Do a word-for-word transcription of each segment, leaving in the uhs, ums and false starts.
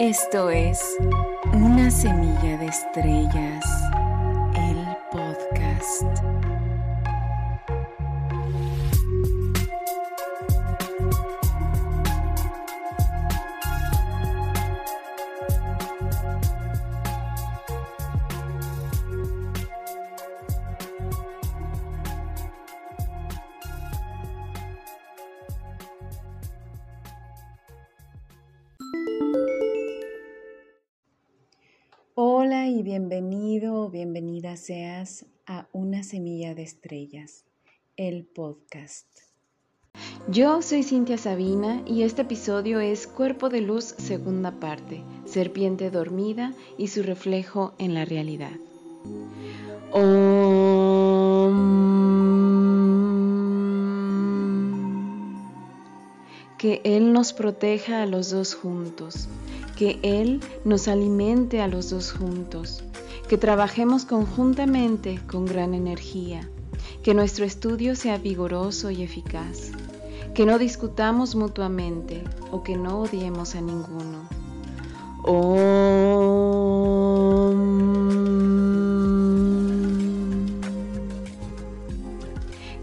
Esto es Una Semilla de Estrellas, el podcast. Hola y bienvenido o bienvenida seas a Una Semilla de Estrellas, el podcast. Yo soy Cynthia Sabina y este episodio es Cuerpo de Luz, segunda parte, Serpiente Dormida y su reflejo en la realidad. Om. Que Él nos proteja a los dos juntos. Que Él nos alimente a los dos juntos, que trabajemos conjuntamente con gran energía, que nuestro estudio sea vigoroso y eficaz, que no discutamos mutuamente o que no odiemos a ninguno. Om.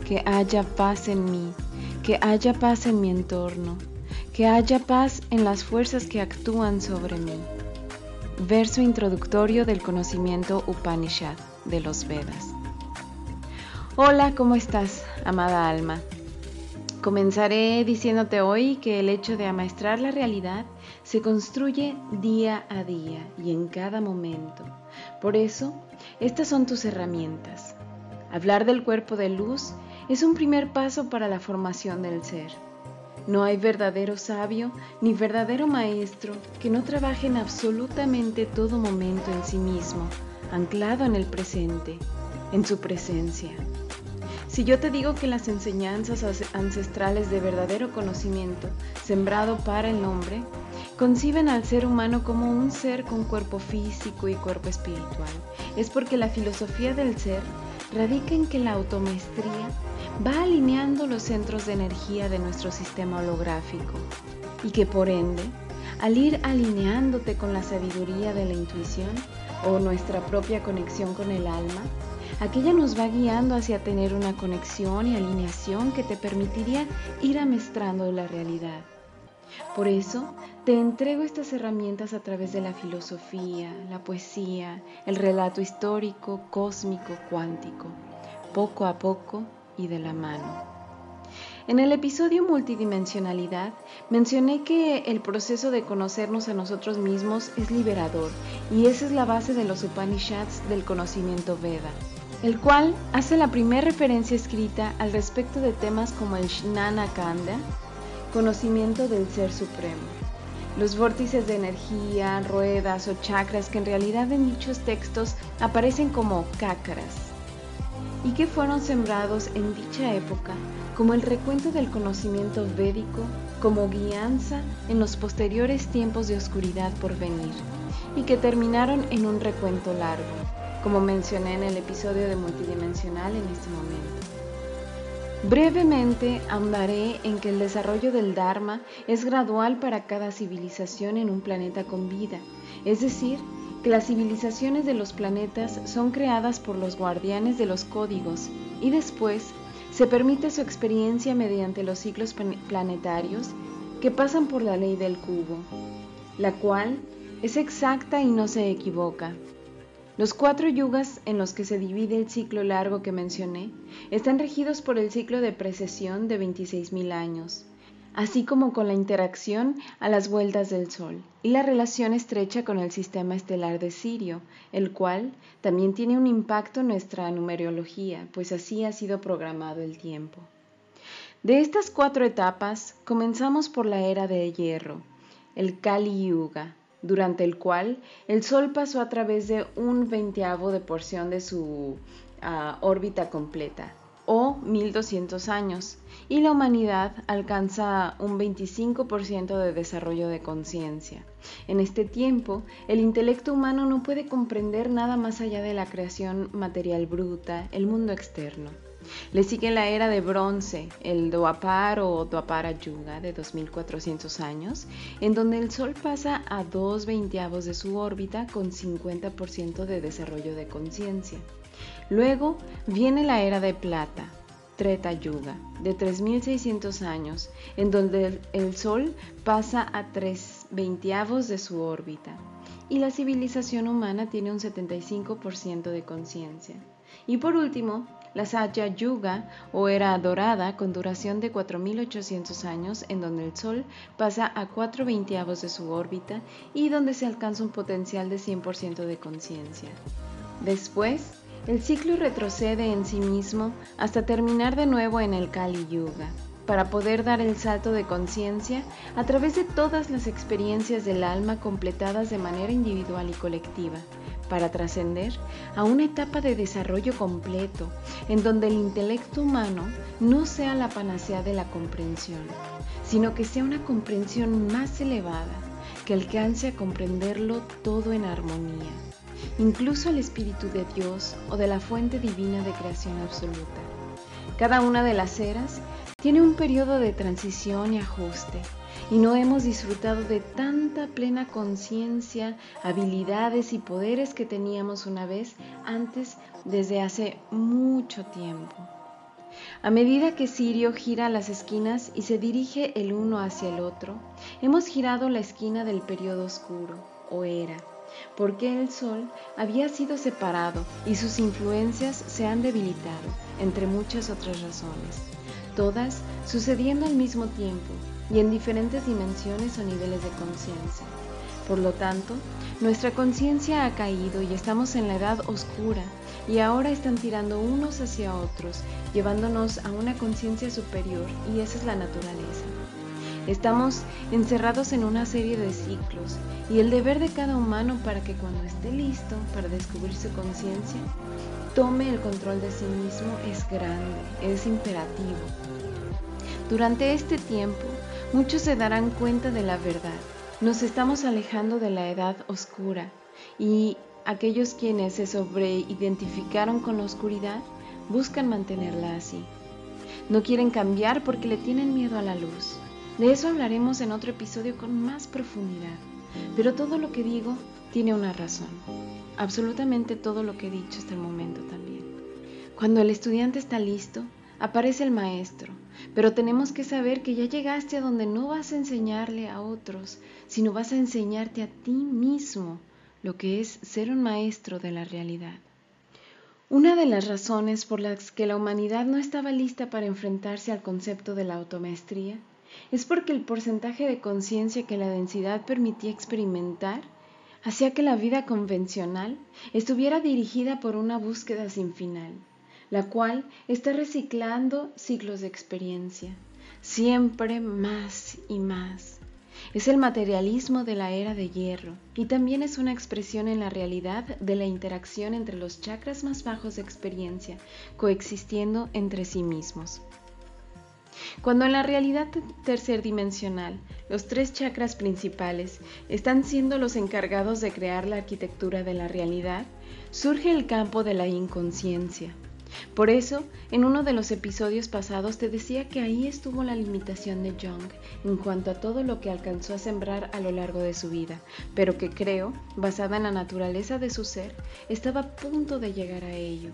Que haya paz en mí, que haya paz en mi entorno. Que haya paz en las fuerzas que actúan sobre mí. Verso introductorio del conocimiento Upanishad de los Vedas. Hola, ¿cómo estás, amada alma? Comenzaré diciéndote hoy que el hecho de amaestrar la realidad se construye día a día y en cada momento. Por eso, estas son tus herramientas. Hablar del cuerpo de luz es un primer paso para la formación del ser. No hay verdadero sabio ni verdadero maestro que no trabaje en absolutamente todo momento en sí mismo, anclado en el presente, en su presencia. Si yo te digo que las enseñanzas ancestrales de verdadero conocimiento, sembrado para el hombre, conciben al ser humano como un ser con cuerpo físico y cuerpo espiritual, es porque la filosofía del ser radica en que la automaestría va alineando los centros de energía de nuestro sistema holográfico y que por ende, al ir alineándote con la sabiduría de la intuición o nuestra propia conexión con el alma, aquella nos va guiando hacia tener una conexión y alineación que te permitiría ir amestrando la realidad. Por eso, te entrego estas herramientas a través de la filosofía, la poesía, el relato histórico, cósmico, cuántico, poco a poco y de la mano. En el episodio Multidimensionalidad mencioné que el proceso de conocernos a nosotros mismos es liberador y esa es la base de los Upanishads del conocimiento Veda, el cual hace la primera referencia escrita al respecto de temas como el Jnana Kanda, conocimiento del Ser Supremo. Los vórtices de energía, ruedas o chakras que en realidad en dichos textos aparecen como cácaras y que fueron sembrados en dicha época como el recuento del conocimiento védico como guianza en los posteriores tiempos de oscuridad por venir y que terminaron en un recuento largo, como mencioné en el episodio de Multidimensional en este momento. Brevemente ahondaré en que el desarrollo del Dharma es gradual para cada civilización en un planeta con vida, es decir, que las civilizaciones de los planetas son creadas por los guardianes de los códigos y después se permite su experiencia mediante los ciclos planetarios que pasan por la ley del cubo, la cual es exacta y no se equivoca. Los cuatro yugas en los que se divide el ciclo largo que mencioné están regidos por el ciclo de precesión de veintiséis mil años, así como con la interacción a las vueltas del Sol y la relación estrecha con el sistema estelar de Sirio, el cual también tiene un impacto en nuestra numerología, pues así ha sido programado el tiempo. De estas cuatro etapas, comenzamos por la era de hierro, el Kali Yuga, durante el cual el Sol pasó a través de un veinteavo de porción de su uh, órbita completa, o mil doscientos años, y la humanidad alcanza un veinticinco por ciento de desarrollo de conciencia. En este tiempo, el intelecto humano no puede comprender nada más allá de la creación material bruta, el mundo externo. Le sigue la era de bronce, el Dvapara o Dvapara Yuga de dos mil cuatrocientos años, en donde el Sol pasa a dos veinteavos de su órbita con cincuenta por ciento de desarrollo de conciencia. Luego viene la era de plata, Treta Yuga, de tres mil seiscientos años, en donde el Sol pasa a tres veinteavos de su órbita y la civilización humana tiene un setenta y cinco por ciento de conciencia. Y por último, la Satya Yuga o Era Dorada con duración de cuatro mil ochocientos años en donde el Sol pasa a cuatro veinteavos de su órbita y donde se alcanza un potencial de cien por ciento de conciencia. Después, el ciclo retrocede en sí mismo hasta terminar de nuevo en el Kali Yuga, para poder dar el salto de conciencia a través de todas las experiencias del alma completadas de manera individual y colectiva, para trascender a una etapa de desarrollo completo, en donde el intelecto humano no sea la panacea de la comprensión, sino que sea una comprensión más elevada, que alcance a comprenderlo todo en armonía, incluso el Espíritu de Dios o de la fuente divina de creación absoluta. Cada una de las eras tiene un periodo de transición y ajuste, y no hemos disfrutado de tanta plena conciencia, habilidades y poderes que teníamos una vez antes desde hace mucho tiempo. A medida que Sirio gira las esquinas y se dirige el uno hacia el otro, hemos girado la esquina del periodo oscuro o era, porque el Sol había sido separado y sus influencias se han debilitado, entre muchas otras razones, todas sucediendo al mismo tiempo y en diferentes dimensiones o niveles de conciencia. Por lo tanto, nuestra conciencia ha caído y estamos en la edad oscura, y ahora están tirando unos hacia otros, llevándonos a una conciencia superior, y esa es la naturaleza. Estamos encerrados en una serie de ciclos, y el deber de cada humano para que cuando esté listo para descubrir su conciencia, tome el control de sí mismo es grande, es imperativo. Durante este tiempo, muchos se darán cuenta de la verdad. Nos estamos alejando de la edad oscura y aquellos quienes se sobreidentificaron con la oscuridad buscan mantenerla así. No quieren cambiar porque le tienen miedo a la luz. De eso hablaremos en otro episodio con más profundidad. Pero todo lo que digo tiene una razón. Absolutamente todo lo que he dicho hasta el momento también. Cuando el estudiante está listo, aparece el maestro, pero tenemos que saber que ya llegaste a donde no vas a enseñarle a otros, sino vas a enseñarte a ti mismo lo que es ser un maestro de la realidad. Una de las razones por las que la humanidad no estaba lista para enfrentarse al concepto de la automaestría es porque el porcentaje de conciencia que la densidad permitía experimentar hacía que la vida convencional estuviera dirigida por una búsqueda sin final, la cual está reciclando ciclos de experiencia, siempre más y más. Es el materialismo de la era de hierro y también es una expresión en la realidad de la interacción entre los chakras más bajos de experiencia, coexistiendo entre sí mismos. Cuando en la realidad tercerdimensional, los tres chakras principales están siendo los encargados de crear la arquitectura de la realidad, surge el campo de la inconsciencia. Por eso, en uno de los episodios pasados te decía que ahí estuvo la limitación de Jung en cuanto a todo lo que alcanzó a sembrar a lo largo de su vida, pero que creo, basada en la naturaleza de su ser, estaba a punto de llegar a ello.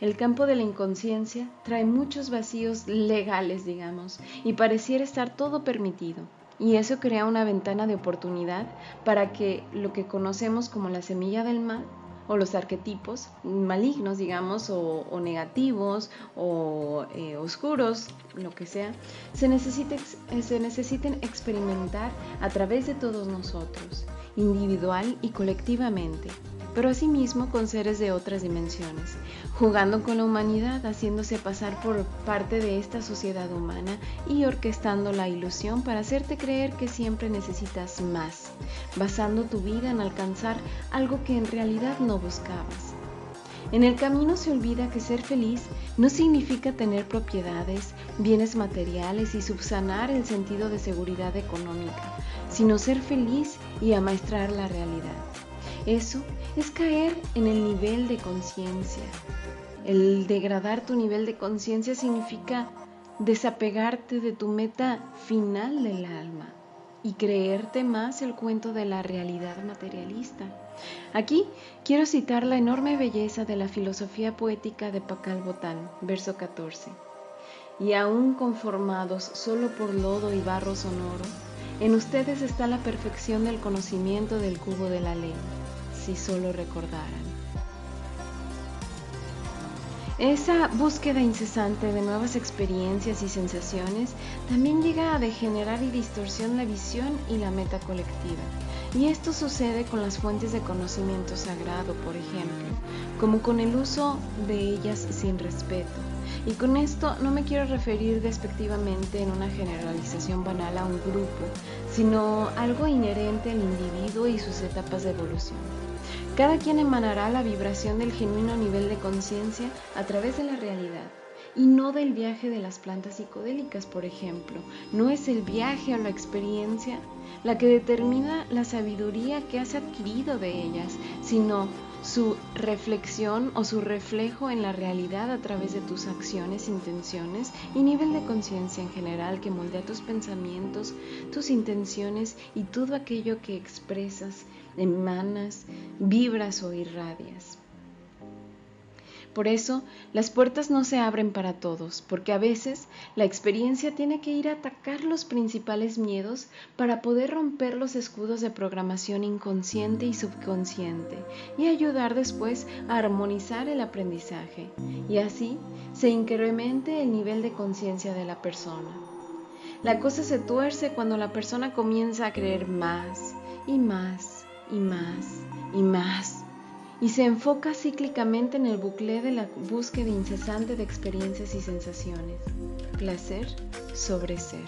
El campo de la inconsciencia trae muchos vacíos legales, digamos, y pareciera estar todo permitido. Y eso crea una ventana de oportunidad para que lo que conocemos como la semilla del mal, o los arquetipos malignos, digamos, o, o negativos, o eh, oscuros, lo que sea, se, necesite, se necesiten experimentar a través de todos nosotros, individual y colectivamente, pero asimismo con seres de otras dimensiones, jugando con la humanidad, haciéndose pasar por parte de esta sociedad humana y orquestando la ilusión para hacerte creer que siempre necesitas más, basando tu vida en alcanzar algo que en realidad no buscabas. En el camino se olvida que ser feliz no significa tener propiedades, bienes materiales y subsanar el sentido de seguridad económica, sino ser feliz y amaestrar la realidad. Eso es caer en el nivel de conciencia. El degradar tu nivel de conciencia significa desapegarte de tu meta final del alma y creerte más el cuento de la realidad materialista. Aquí quiero citar la enorme belleza de la filosofía poética de Pakal Botán, verso catorce. Y aún conformados solo por lodo y barro sonoro, en ustedes está la perfección del conocimiento del cubo de la ley, si solo recordaran. Esa búsqueda incesante de nuevas experiencias y sensaciones también llega a degenerar y distorsionar la visión y la meta colectiva. Y esto sucede con las fuentes de conocimiento sagrado, por ejemplo, como con el uso de ellas sin respeto. Y con esto no me quiero referir despectivamente en una generalización banal a un grupo, sino algo inherente al individuo y sus etapas de evolución. Cada quien emanará la vibración del genuino nivel de conciencia a través de la realidad, y no del viaje de las plantas psicodélicas, por ejemplo. No es el viaje o la experiencia la que determina la sabiduría que has adquirido de ellas, sino su reflexión o su reflejo en la realidad a través de tus acciones, intenciones y nivel de conciencia en general que moldea tus pensamientos, tus intenciones y todo aquello que expresas, emanas, vibras o irradias. Por eso, las puertas no se abren para todos, porque a veces la experiencia tiene que ir a atacar los principales miedos para poder romper los escudos de programación inconsciente y subconsciente y ayudar después a armonizar el aprendizaje, y así se incremente el nivel de conciencia de la persona. La cosa se tuerce cuando la persona comienza a creer más y más y más y más. Y se enfoca cíclicamente en el bucle de la búsqueda incesante de experiencias y sensaciones, placer sobre ser.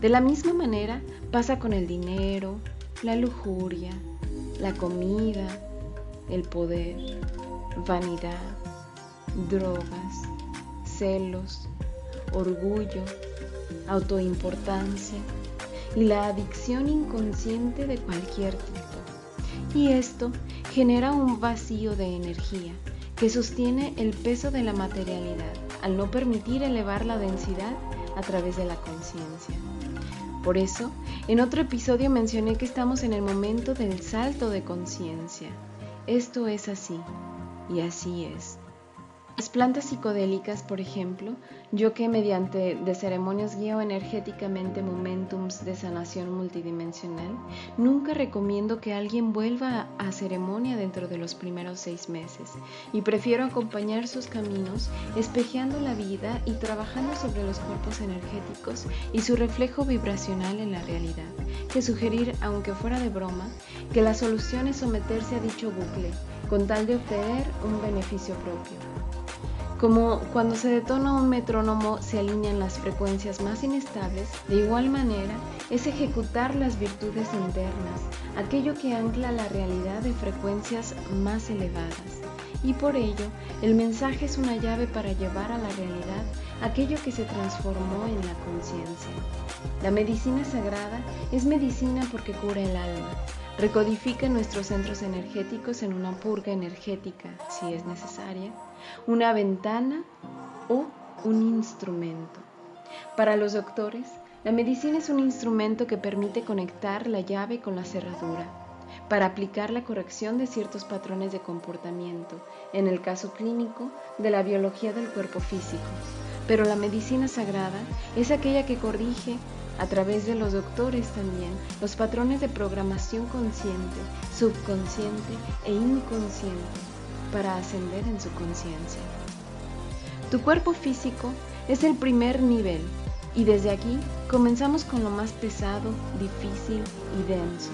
De la misma manera pasa con el dinero, la lujuria, la comida, el poder, vanidad, drogas, celos, orgullo, autoimportancia y la adicción inconsciente de cualquier tipo. Y esto genera un vacío de energía que sostiene el peso de la materialidad al no permitir elevar la densidad a través de la conciencia. Por eso, en otro episodio mencioné que estamos en el momento del salto de conciencia. Esto es así, y así es. Las plantas psicodélicas, por ejemplo, yo que mediante de ceremonias guío energéticamente momentums de sanación multidimensional, nunca recomiendo que alguien vuelva a ceremonia dentro de los primeros seis meses y prefiero acompañar sus caminos espejeando la vida y trabajando sobre los cuerpos energéticos y su reflejo vibracional en la realidad, que sugerir, aunque fuera de broma, que la solución es someterse a dicho bucle con tal de obtener un beneficio propio. Como cuando se detona un metrónomo se alinean las frecuencias más inestables, de igual manera es ejecutar las virtudes internas, aquello que ancla la realidad de frecuencias más elevadas. Y por ello, el mensaje es una llave para llevar a la realidad aquello que se transformó en la conciencia. La medicina sagrada es medicina porque cura el alma. Recodifica nuestros centros energéticos en una purga energética, si es necesaria, una ventana o un instrumento. Para los doctores, la medicina es un instrumento que permite conectar la llave con la cerradura para aplicar la corrección de ciertos patrones de comportamiento, en el caso clínico, de la biología del cuerpo físico. Pero la medicina sagrada es aquella que corrige, a través de los doctores también, los patrones de programación consciente, subconsciente e inconsciente para ascender en su conciencia. Tu cuerpo físico es el primer nivel y desde aquí comenzamos con lo más pesado, difícil y denso.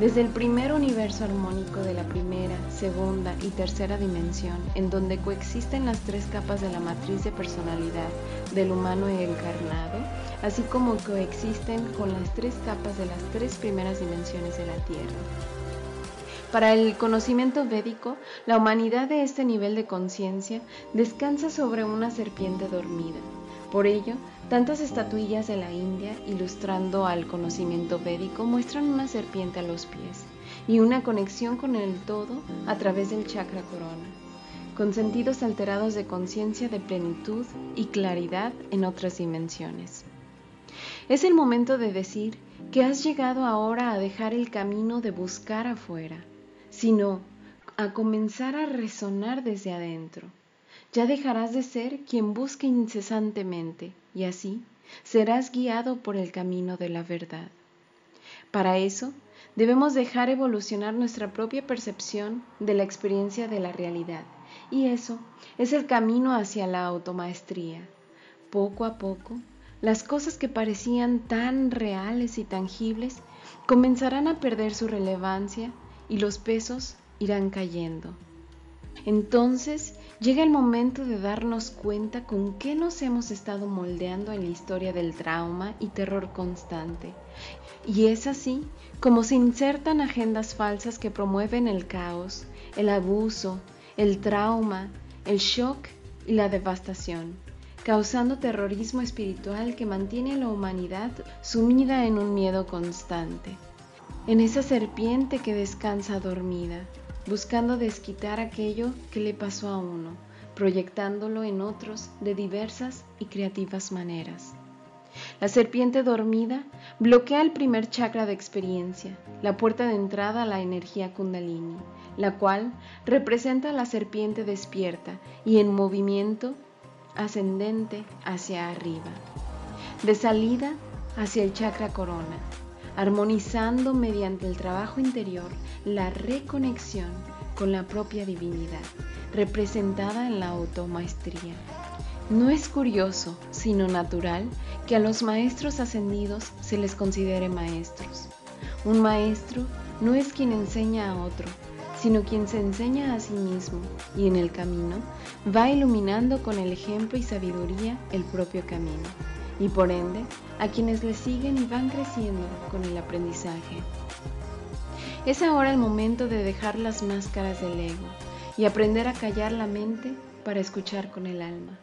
Desde el primer universo armónico de la primera, segunda y tercera dimensión, en donde coexisten las tres capas de la matriz de personalidad del humano encarnado, así como coexisten con las tres capas de las tres primeras dimensiones de la Tierra. Para el conocimiento védico, la humanidad de este nivel de conciencia descansa sobre una serpiente dormida. Por ello, tantas estatuillas de la India, ilustrando al conocimiento védico, muestran una serpiente a los pies, y una conexión con el todo a través del chakra corona, con sentidos alterados de conciencia de plenitud y claridad en otras dimensiones. Es el momento de decir que has llegado ahora a dejar el camino de buscar afuera, sino a comenzar a resonar desde adentro. Ya dejarás de ser quien busque incesantemente y así serás guiado por el camino de la verdad. Para eso, debemos dejar evolucionar nuestra propia percepción de la experiencia de la realidad, y eso es el camino hacia la automaestría. Poco a poco, las cosas que parecían tan reales y tangibles comenzarán a perder su relevancia y los pesos irán cayendo. Entonces, llega el momento de darnos cuenta con qué nos hemos estado moldeando en la historia del trauma y terror constante. Y es así como se insertan agendas falsas que promueven el caos, el abuso, el trauma, el shock y la devastación, causando terrorismo espiritual que mantiene a la humanidad sumida en un miedo constante, en esa serpiente que descansa dormida, buscando desquitar aquello que le pasó a uno, proyectándolo en otros de diversas y creativas maneras. La serpiente dormida bloquea el primer chakra de experiencia, la puerta de entrada a la energía kundalini, la cual representa a la serpiente despierta y en movimiento ascendente hacia arriba, de salida hacia el chakra corona, armonizando mediante el trabajo interior la reconexión con la propia divinidad, representada en la automaestría. No es curioso, sino natural, que a los maestros ascendidos se les considere maestros. Un maestro no es quien enseña a otro, sino quien se enseña a sí mismo y en el camino va iluminando con el ejemplo y sabiduría el propio camino, y por ende a quienes le siguen y van creciendo con el aprendizaje. Es ahora el momento de dejar las máscaras del ego y aprender a callar la mente para escuchar con el alma.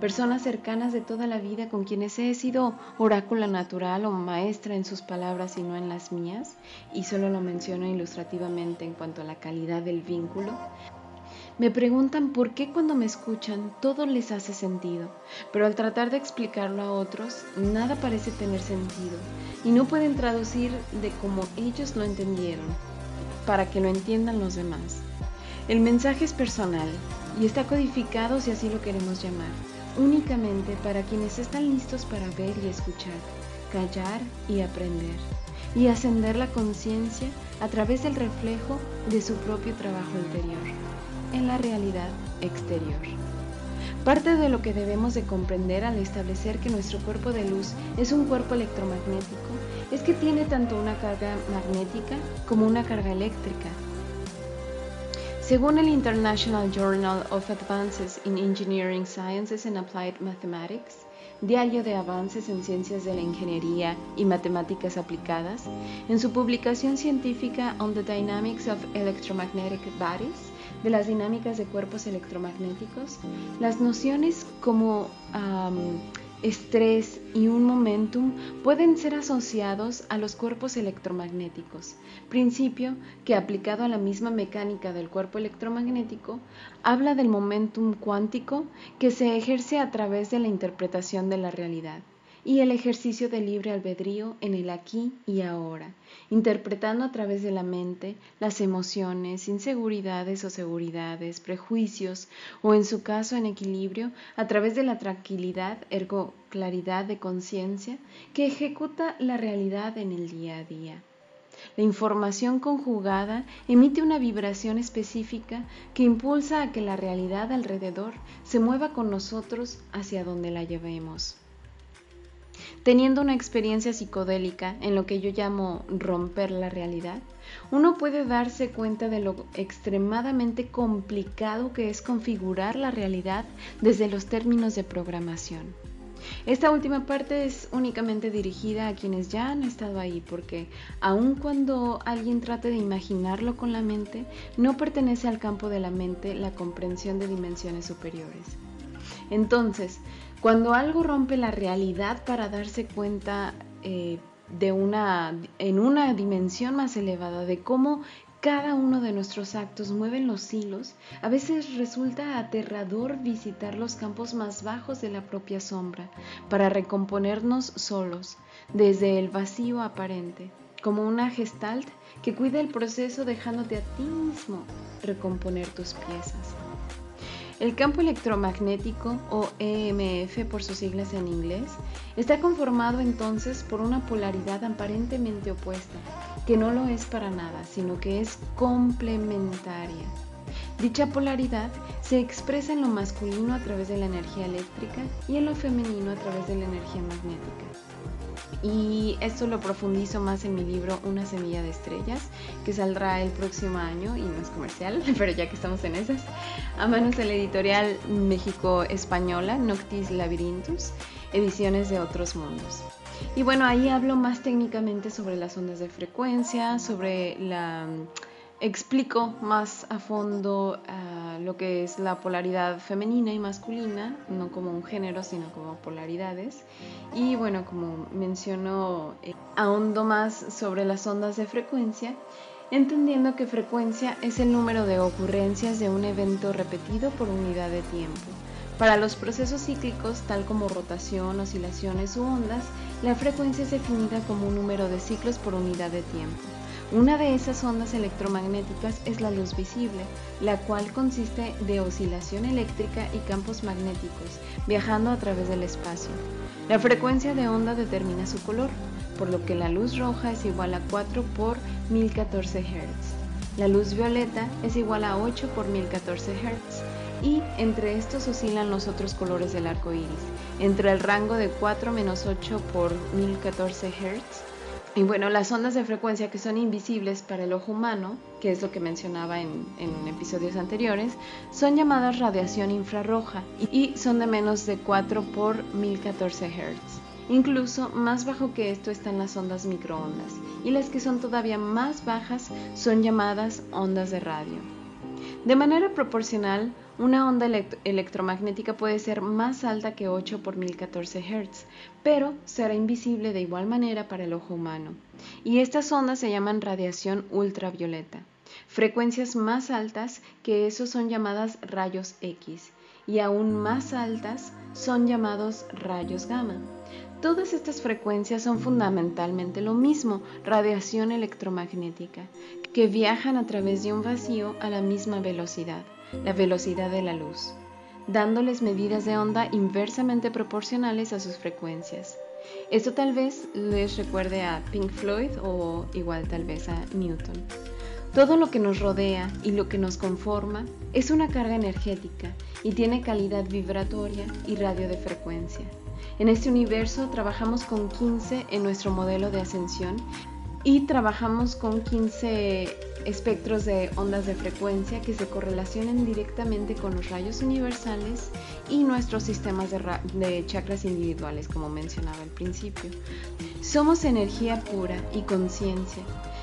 Personas cercanas de toda la vida con quienes he sido orácula natural o maestra en sus palabras y no en las mías, y solo lo menciono ilustrativamente en cuanto a la calidad del vínculo, me preguntan por qué cuando me escuchan todo les hace sentido, pero al tratar de explicarlo a otros, nada parece tener sentido y no pueden traducir de cómo ellos lo entendieron para que lo entiendan los demás. El mensaje es personal y está codificado, si así lo queremos llamar, únicamente para quienes están listos para ver y escuchar, callar y aprender, y ascender la conciencia a través del reflejo de su propio trabajo interior en la realidad exterior. Parte de lo que debemos de comprender al establecer que nuestro cuerpo de luz es un cuerpo electromagnético es que tiene tanto una carga magnética como una carga eléctrica. Según el International Journal of Advances in Engineering Sciences and Applied Mathematics, Diario de Avances en Ciencias de la Ingeniería y Matemáticas Aplicadas, en su publicación científica On the Dynamics of Electromagnetic Bodies, de las dinámicas de cuerpos electromagnéticos, las nociones como um, estrés y un momentum pueden ser asociados a los cuerpos electromagnéticos, principio que aplicado a la misma mecánica del cuerpo electromagnético habla del momentum cuántico que se ejerce a través de la interpretación de la realidad y el ejercicio de libre albedrío en el aquí y ahora, interpretando a través de la mente las emociones, inseguridades o seguridades, prejuicios, o en su caso en equilibrio, a través de la tranquilidad, ergo claridad de conciencia, que ejecuta la realidad en el día a día. La información conjugada emite una vibración específica que impulsa a que la realidad alrededor se mueva con nosotros hacia donde la llevemos, teniendo una experiencia psicodélica en lo que yo llamo romper la realidad. Uno puede darse cuenta de lo extremadamente complicado que es configurar la realidad desde los términos de programación. Esta última parte es únicamente dirigida a quienes ya han estado ahí, porque aun cuando alguien trate de imaginarlo con la mente, no pertenece al campo de la mente la comprensión de dimensiones superiores. Entonces, cuando algo rompe la realidad para darse cuenta eh, de una, en una dimensión más elevada, de cómo cada uno de nuestros actos mueven los hilos, a veces resulta aterrador visitar los campos más bajos de la propia sombra para recomponernos solos, desde el vacío aparente, como una gestalt que cuida el proceso dejándote a ti mismo recomponer tus piezas. El campo electromagnético, o E M F por sus siglas en inglés, está conformado entonces por una polaridad aparentemente opuesta, que no lo es para nada, sino que es complementaria. Dicha polaridad se expresa en lo masculino a través de la energía eléctrica y en lo femenino a través de la energía magnética. Y esto lo profundizo más en mi libro Una semilla de estrellas, que saldrá el próximo año y no es comercial, pero ya que estamos en esas, a manos de la editorial México-Española, Noctis Labyrinthus, ediciones de otros mundos. Y bueno, ahí hablo más técnicamente sobre las ondas de frecuencia, sobre la... Explico más a fondo uh, lo que es la polaridad femenina y masculina, no como un género, sino como polaridades. Y bueno, como menciono, eh, ahondo más sobre las ondas de frecuencia, entendiendo que frecuencia es el número de ocurrencias de un evento repetido por unidad de tiempo. Para los procesos cíclicos, tal como rotación, oscilaciones u ondas, la frecuencia es definida como un número de ciclos por unidad de tiempo. Una de esas ondas electromagnéticas es la luz visible, la cual consiste de oscilación eléctrica y campos magnéticos, viajando a través del espacio. La frecuencia de onda determina su color, por lo que la luz roja es igual a cuatro por mil catorce hertz. La luz violeta es igual a ocho por mil catorce hertz. Y entre estos oscilan los otros colores del arco iris, entre el rango de cuatro menos ocho por mil catorce hertz. Y bueno, las ondas de frecuencia que son invisibles para el ojo humano, que es lo que mencionaba en, en episodios anteriores, son llamadas radiación infrarroja y son de menos de cuatro por mil catorce hertz. Incluso más bajo que esto están las ondas microondas, y las que son todavía más bajas son llamadas ondas de radio. De manera proporcional, una onda elect- electromagnética puede ser más alta que ocho por mil catorce hertz, pero será invisible de igual manera para el ojo humano. Y estas ondas se llaman radiación ultravioleta. Frecuencias más altas que eso son llamadas rayos X, y aún más altas son llamados rayos gamma. Todas estas frecuencias son fundamentalmente lo mismo, radiación electromagnética, que viajan a través de un vacío a la misma velocidad, la velocidad de la luz, dándoles medidas de onda inversamente proporcionales a sus frecuencias. Esto tal vez les recuerde a Pink Floyd o igual tal vez a Newton. Todo lo que nos rodea y lo que nos conforma es una carga energética y tiene calidad vibratoria y radio de frecuencia. En este universo trabajamos con quince en nuestro modelo de ascensión y trabajamos con quince espectros de ondas de frecuencia que se correlacionan directamente con los rayos universales y nuestros sistemas de, ra- de chakras individuales, como mencionaba al principio. Somos energía pura y conciencia.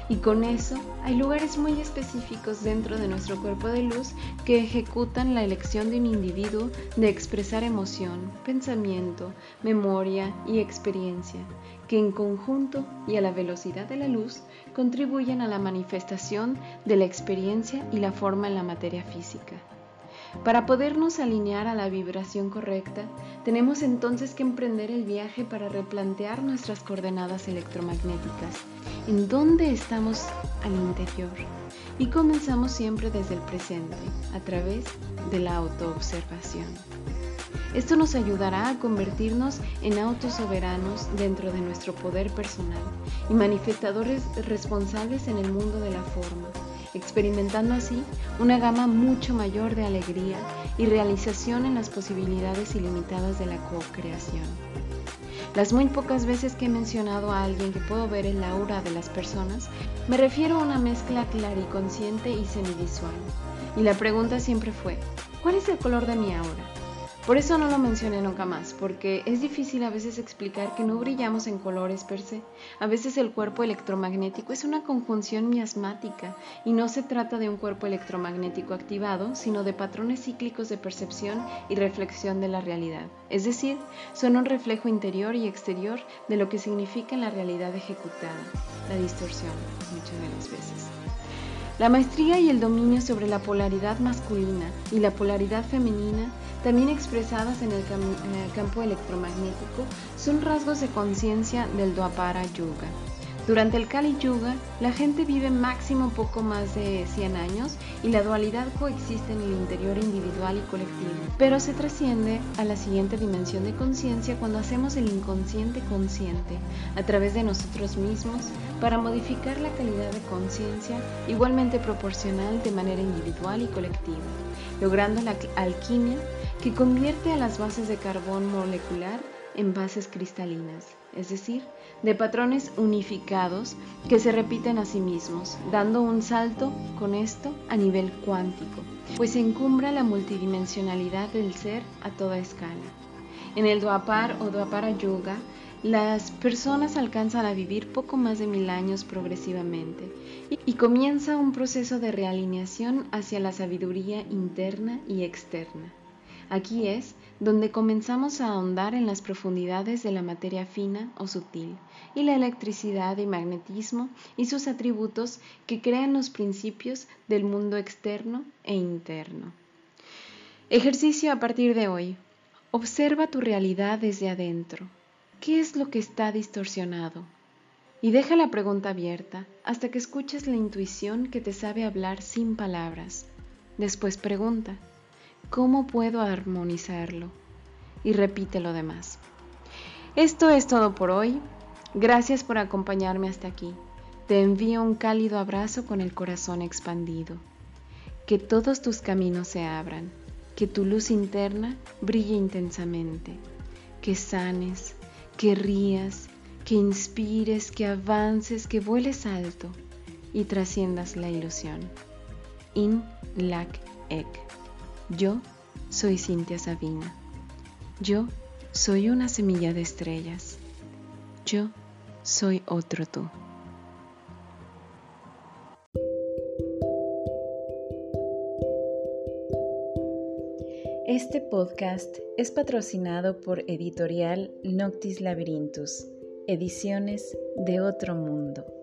Y con eso, hay lugares muy específicos dentro de nuestro cuerpo de luz que ejecutan la elección de un individuo de expresar emoción, pensamiento, memoria y experiencia, que en conjunto y a la velocidad de la luz contribuyen a la manifestación de la experiencia y la forma en la materia física. Para podernos alinear a la vibración correcta, tenemos entonces que emprender el viaje para replantear nuestras coordenadas electromagnéticas, en dónde estamos al interior, y comenzamos siempre desde el presente, a través de la autoobservación. Esto nos ayudará a convertirnos en autosoberanos dentro de nuestro poder personal y manifestadores responsables en el mundo de la forma, experimentando así una gama mucho mayor de alegría y realización en las posibilidades ilimitadas de la co-creación. Las muy pocas veces que he mencionado a alguien que puedo ver el aura de las personas, me refiero a una mezcla clariconsciente y semivisual. Y la pregunta siempre fue, ¿cuál es el color de mi aura? Por eso no lo mencioné nunca más, porque es difícil a veces explicar que no brillamos en colores per se. A veces el cuerpo electromagnético es una conjunción miasmática y no se trata de un cuerpo electromagnético activado, sino de patrones cíclicos de percepción y reflexión de la realidad. Es decir, son un reflejo interior y exterior de lo que significa la realidad ejecutada, la distorsión, muchas de las veces. La maestría y el dominio sobre la polaridad masculina y la polaridad femenina, también expresadas en el, cam en el campo electromagnético, son rasgos de conciencia del Dvapara Yuga. Durante el Kali Yuga, la gente vive máximo poco más de cien años y la dualidad coexiste en el interior individual y colectivo, pero se trasciende a la siguiente dimensión de conciencia cuando hacemos el inconsciente consciente a través de nosotros mismos para modificar la calidad de conciencia igualmente proporcional de manera individual y colectiva, logrando la alquimia que convierte a las bases de carbón molecular en bases cristalinas, es decir, de patrones unificados que se repiten a sí mismos, dando un salto con esto a nivel cuántico, pues se encumbra la multidimensionalidad del ser a toda escala. En el Dvapar o Dvapara Yuga, las personas alcanzan a vivir poco más de mil años progresivamente y comienza un proceso de realineación hacia la sabiduría interna y externa. Aquí es donde comenzamos a ahondar en las profundidades de la materia fina o sutil y la electricidad y magnetismo y sus atributos que crean los principios del mundo externo e interno. Ejercicio a partir de hoy. Observa tu realidad desde adentro. ¿Qué es lo que está distorsionado? Y deja la pregunta abierta hasta que escuches la intuición que te sabe hablar sin palabras. Después pregunta: ¿cómo puedo armonizarlo? Y repite lo demás. Esto es todo por hoy. Gracias por acompañarme hasta aquí. Te envío un cálido abrazo con el corazón expandido. Que todos tus caminos se abran. Que tu luz interna brille intensamente. Que sanes, que rías, que inspires, que avances, que vueles alto y trasciendas la ilusión. In Lak Ek. Yo soy Cynthia Sabina. Yo soy una semilla de estrellas. Yo soy otro tú. Este podcast es patrocinado por Editorial Noctis Labyrinthus, Ediciones de Otro Mundo.